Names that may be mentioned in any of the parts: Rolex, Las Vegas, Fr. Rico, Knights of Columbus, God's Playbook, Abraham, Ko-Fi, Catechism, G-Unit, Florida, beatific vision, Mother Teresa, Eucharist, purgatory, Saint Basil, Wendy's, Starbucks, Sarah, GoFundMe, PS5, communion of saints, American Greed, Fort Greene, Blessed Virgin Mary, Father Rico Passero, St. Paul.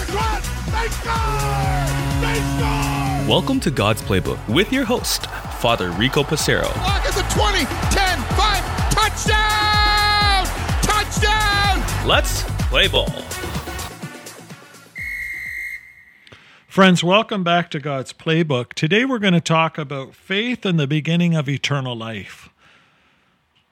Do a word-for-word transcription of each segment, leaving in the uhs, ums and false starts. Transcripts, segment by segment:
off the cross. They score! They score! Welcome to God's Playbook with your host, Father Rico Passero. Lock at the twenty, ten, five, touchdown! Touchdown! Let's play ball. Friends, welcome back to God's Playbook. Today we're going to talk about faith and the beginning of eternal life.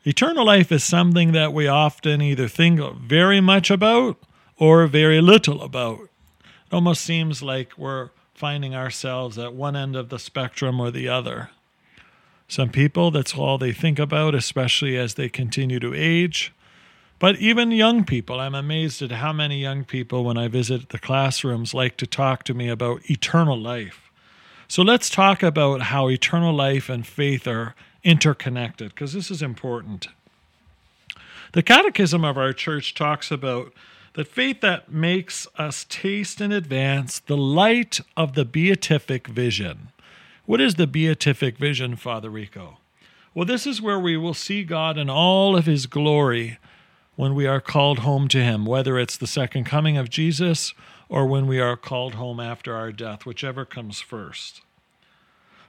Eternal life is something that we often either think very much about or very little about. It almost seems like we're finding ourselves at one end of the spectrum or the other. Some people, that's all they think about, especially as they continue to age. But even young people, I'm amazed at how many young people when I visit the classrooms like to talk to me about eternal life. So let's talk about how eternal life and faith are interconnected, because this is important. The Catechism of our church talks about the faith that makes us taste in advance the light of the beatific vision. What is the beatific vision, Father Rico? Well, this is where we will see God in all of his glory when we are called home to him, whether it's the second coming of Jesus or when we are called home after our death, whichever comes first.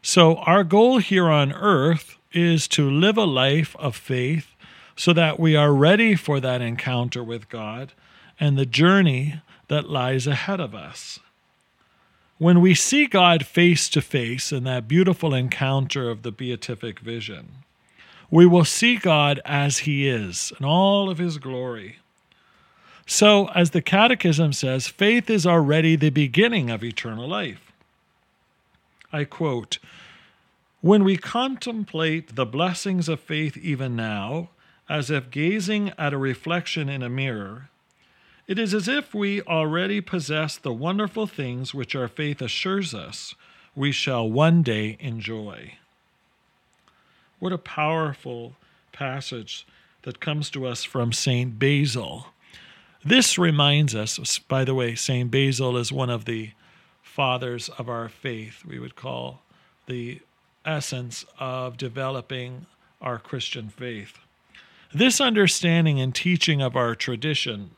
So our goal here on earth is to live a life of faith so that we are ready for that encounter with God and the journey that lies ahead of us. When we see God face to face in that beautiful encounter of the beatific vision, we will see God as he is, in all of his glory. So, as the Catechism says, faith is already the beginning of eternal life. I quote, "When we contemplate the blessings of faith even now, as if gazing at a reflection in a mirror, it is as if we already possess the wonderful things which our faith assures us we shall one day enjoy." What a powerful passage that comes to us from Saint Basil. This reminds us, by the way, Saint Basil is one of the fathers of our faith. We would call the essence of developing our Christian faith. This understanding and teaching of our tradition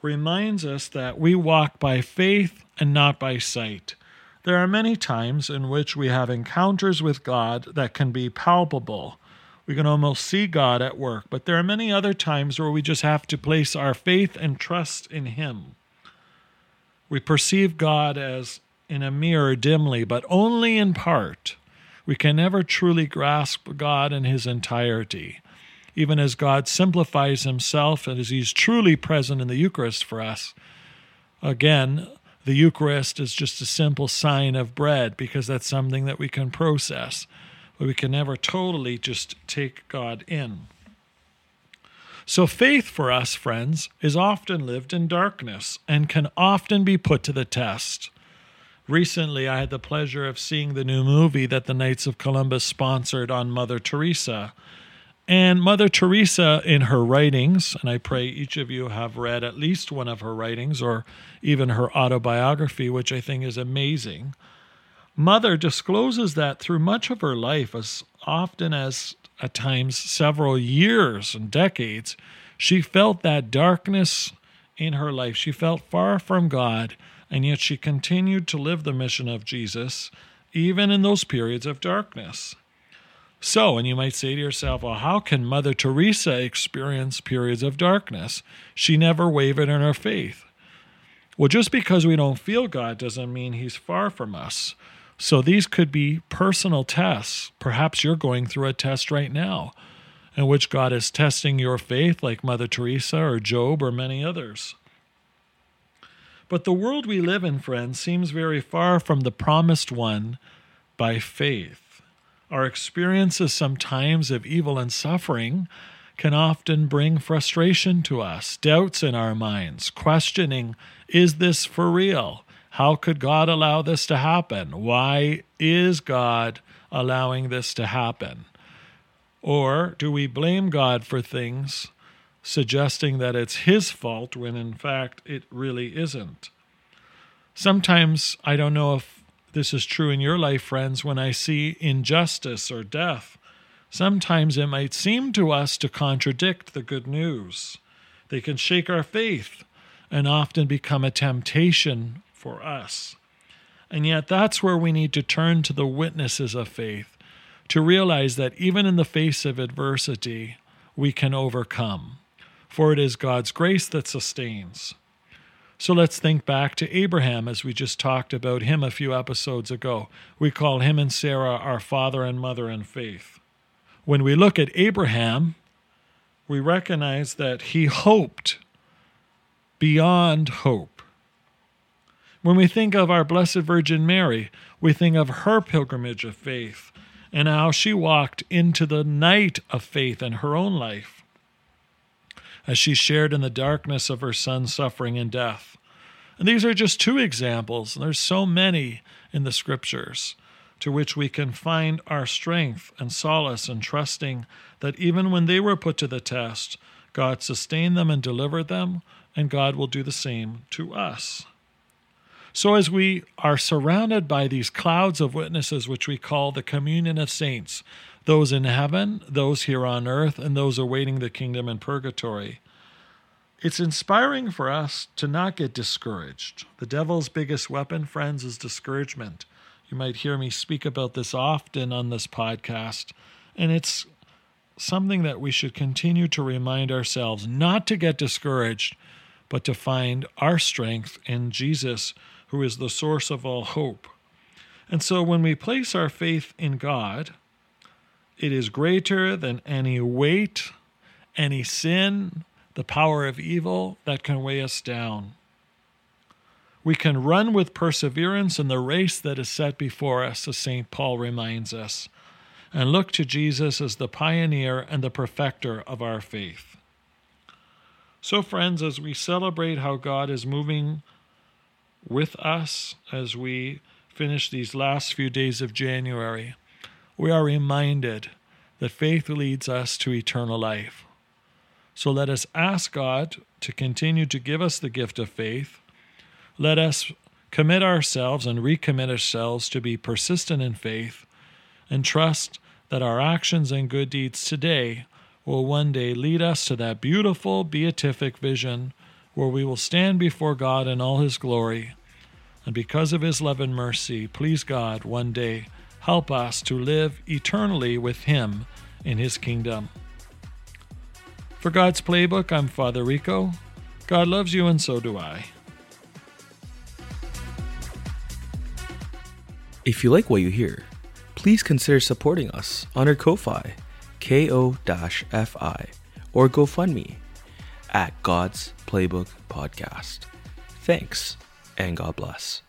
reminds us that we walk by faith and not by sight. There are many times in which we have encounters with God that can be palpable. We can almost see God at work, but there are many other times where we just have to place our faith and trust in him. We perceive God as in a mirror dimly, but only in part. We can never truly grasp God in his entirety. Even as God simplifies himself and as he's truly present in the Eucharist for us, again, the Eucharist is just a simple sign of bread because that's something that we can process, but we can never totally just take God in. So faith for us, friends, is often lived in darkness and can often be put to the test. Recently, I had the pleasure of seeing the new movie that the Knights of Columbus sponsored on Mother Teresa. And Mother Teresa, in her writings, and I pray each of you have read at least one of her writings or even her autobiography, which I think is amazing, Mother discloses that through much of her life, as often as at times several years and decades, she felt that darkness in her life. She felt far from God, and yet she continued to live the mission of Jesus, even in those periods of darkness. So, and you might say to yourself, well, how can Mother Teresa experience periods of darkness? She never wavered in her faith. Well, just because we don't feel God doesn't mean he's far from us. So these could be personal tests. Perhaps you're going through a test right now in which God is testing your faith like Mother Teresa or Job or many others. But the world we live in, friends, seems very far from the promised one by faith. Our experiences sometimes of evil and suffering can often bring frustration to us, doubts in our minds, questioning, is this for real? How could God allow this to happen? Why is God allowing this to happen? Or do we blame God for things, suggesting that it's his fault when in fact it really isn't? Sometimes, I don't know if this is true in your life, friends, when I see injustice or death, sometimes it might seem to us to contradict the good news. They can shake our faith and often become a temptation for us. And yet that's where we need to turn to the witnesses of faith, to realize that even in the face of adversity, we can overcome, for it is God's grace that sustains. So let's think back to Abraham, as we just talked about him a few episodes ago. We call him and Sarah our father and mother in faith. When we look at Abraham, we recognize that he hoped beyond hope. When we think of our Blessed Virgin Mary, we think of her pilgrimage of faith and how she walked into the night of faith in her own life, as she shared in the darkness of her son's suffering and death. And these are just two examples, and there's so many in the scriptures to which we can find our strength and solace in trusting that even when they were put to the test, God sustained them and delivered them, and God will do the same to us. So as we are surrounded by these clouds of witnesses, which we call the communion of saints, those in heaven, those here on earth, and those awaiting the kingdom in purgatory, it's inspiring for us to not get discouraged. The devil's biggest weapon, friends, is discouragement. You might hear me speak about this often on this podcast, and it's something that we should continue to remind ourselves not to get discouraged, but to find our strength in Jesus, who is the source of all hope. And so when we place our faith in God, it is greater than any weight, any sin, the power of evil that can weigh us down. We can run with perseverance in the race that is set before us, as Saint Paul reminds us, and look to Jesus as the pioneer and the perfecter of our faith. So, friends, as we celebrate how God is moving with us as we finish these last few days of January, we are reminded that faith leads us to eternal life. So let us ask God to continue to give us the gift of faith. Let us commit ourselves and recommit ourselves to be persistent in faith and trust that our actions and good deeds today will one day lead us to that beautiful beatific vision where we will stand before God in all his glory. And because of his love and mercy, please God, one day, help us to live eternally with him in his kingdom. For God's Playbook, I'm Father Rico. God loves you, and so do I. If you like what you hear, please consider supporting us on our Ko-Fi, K O F I, or GoFundMe at God's Playbook Podcast. Thanks, and God bless.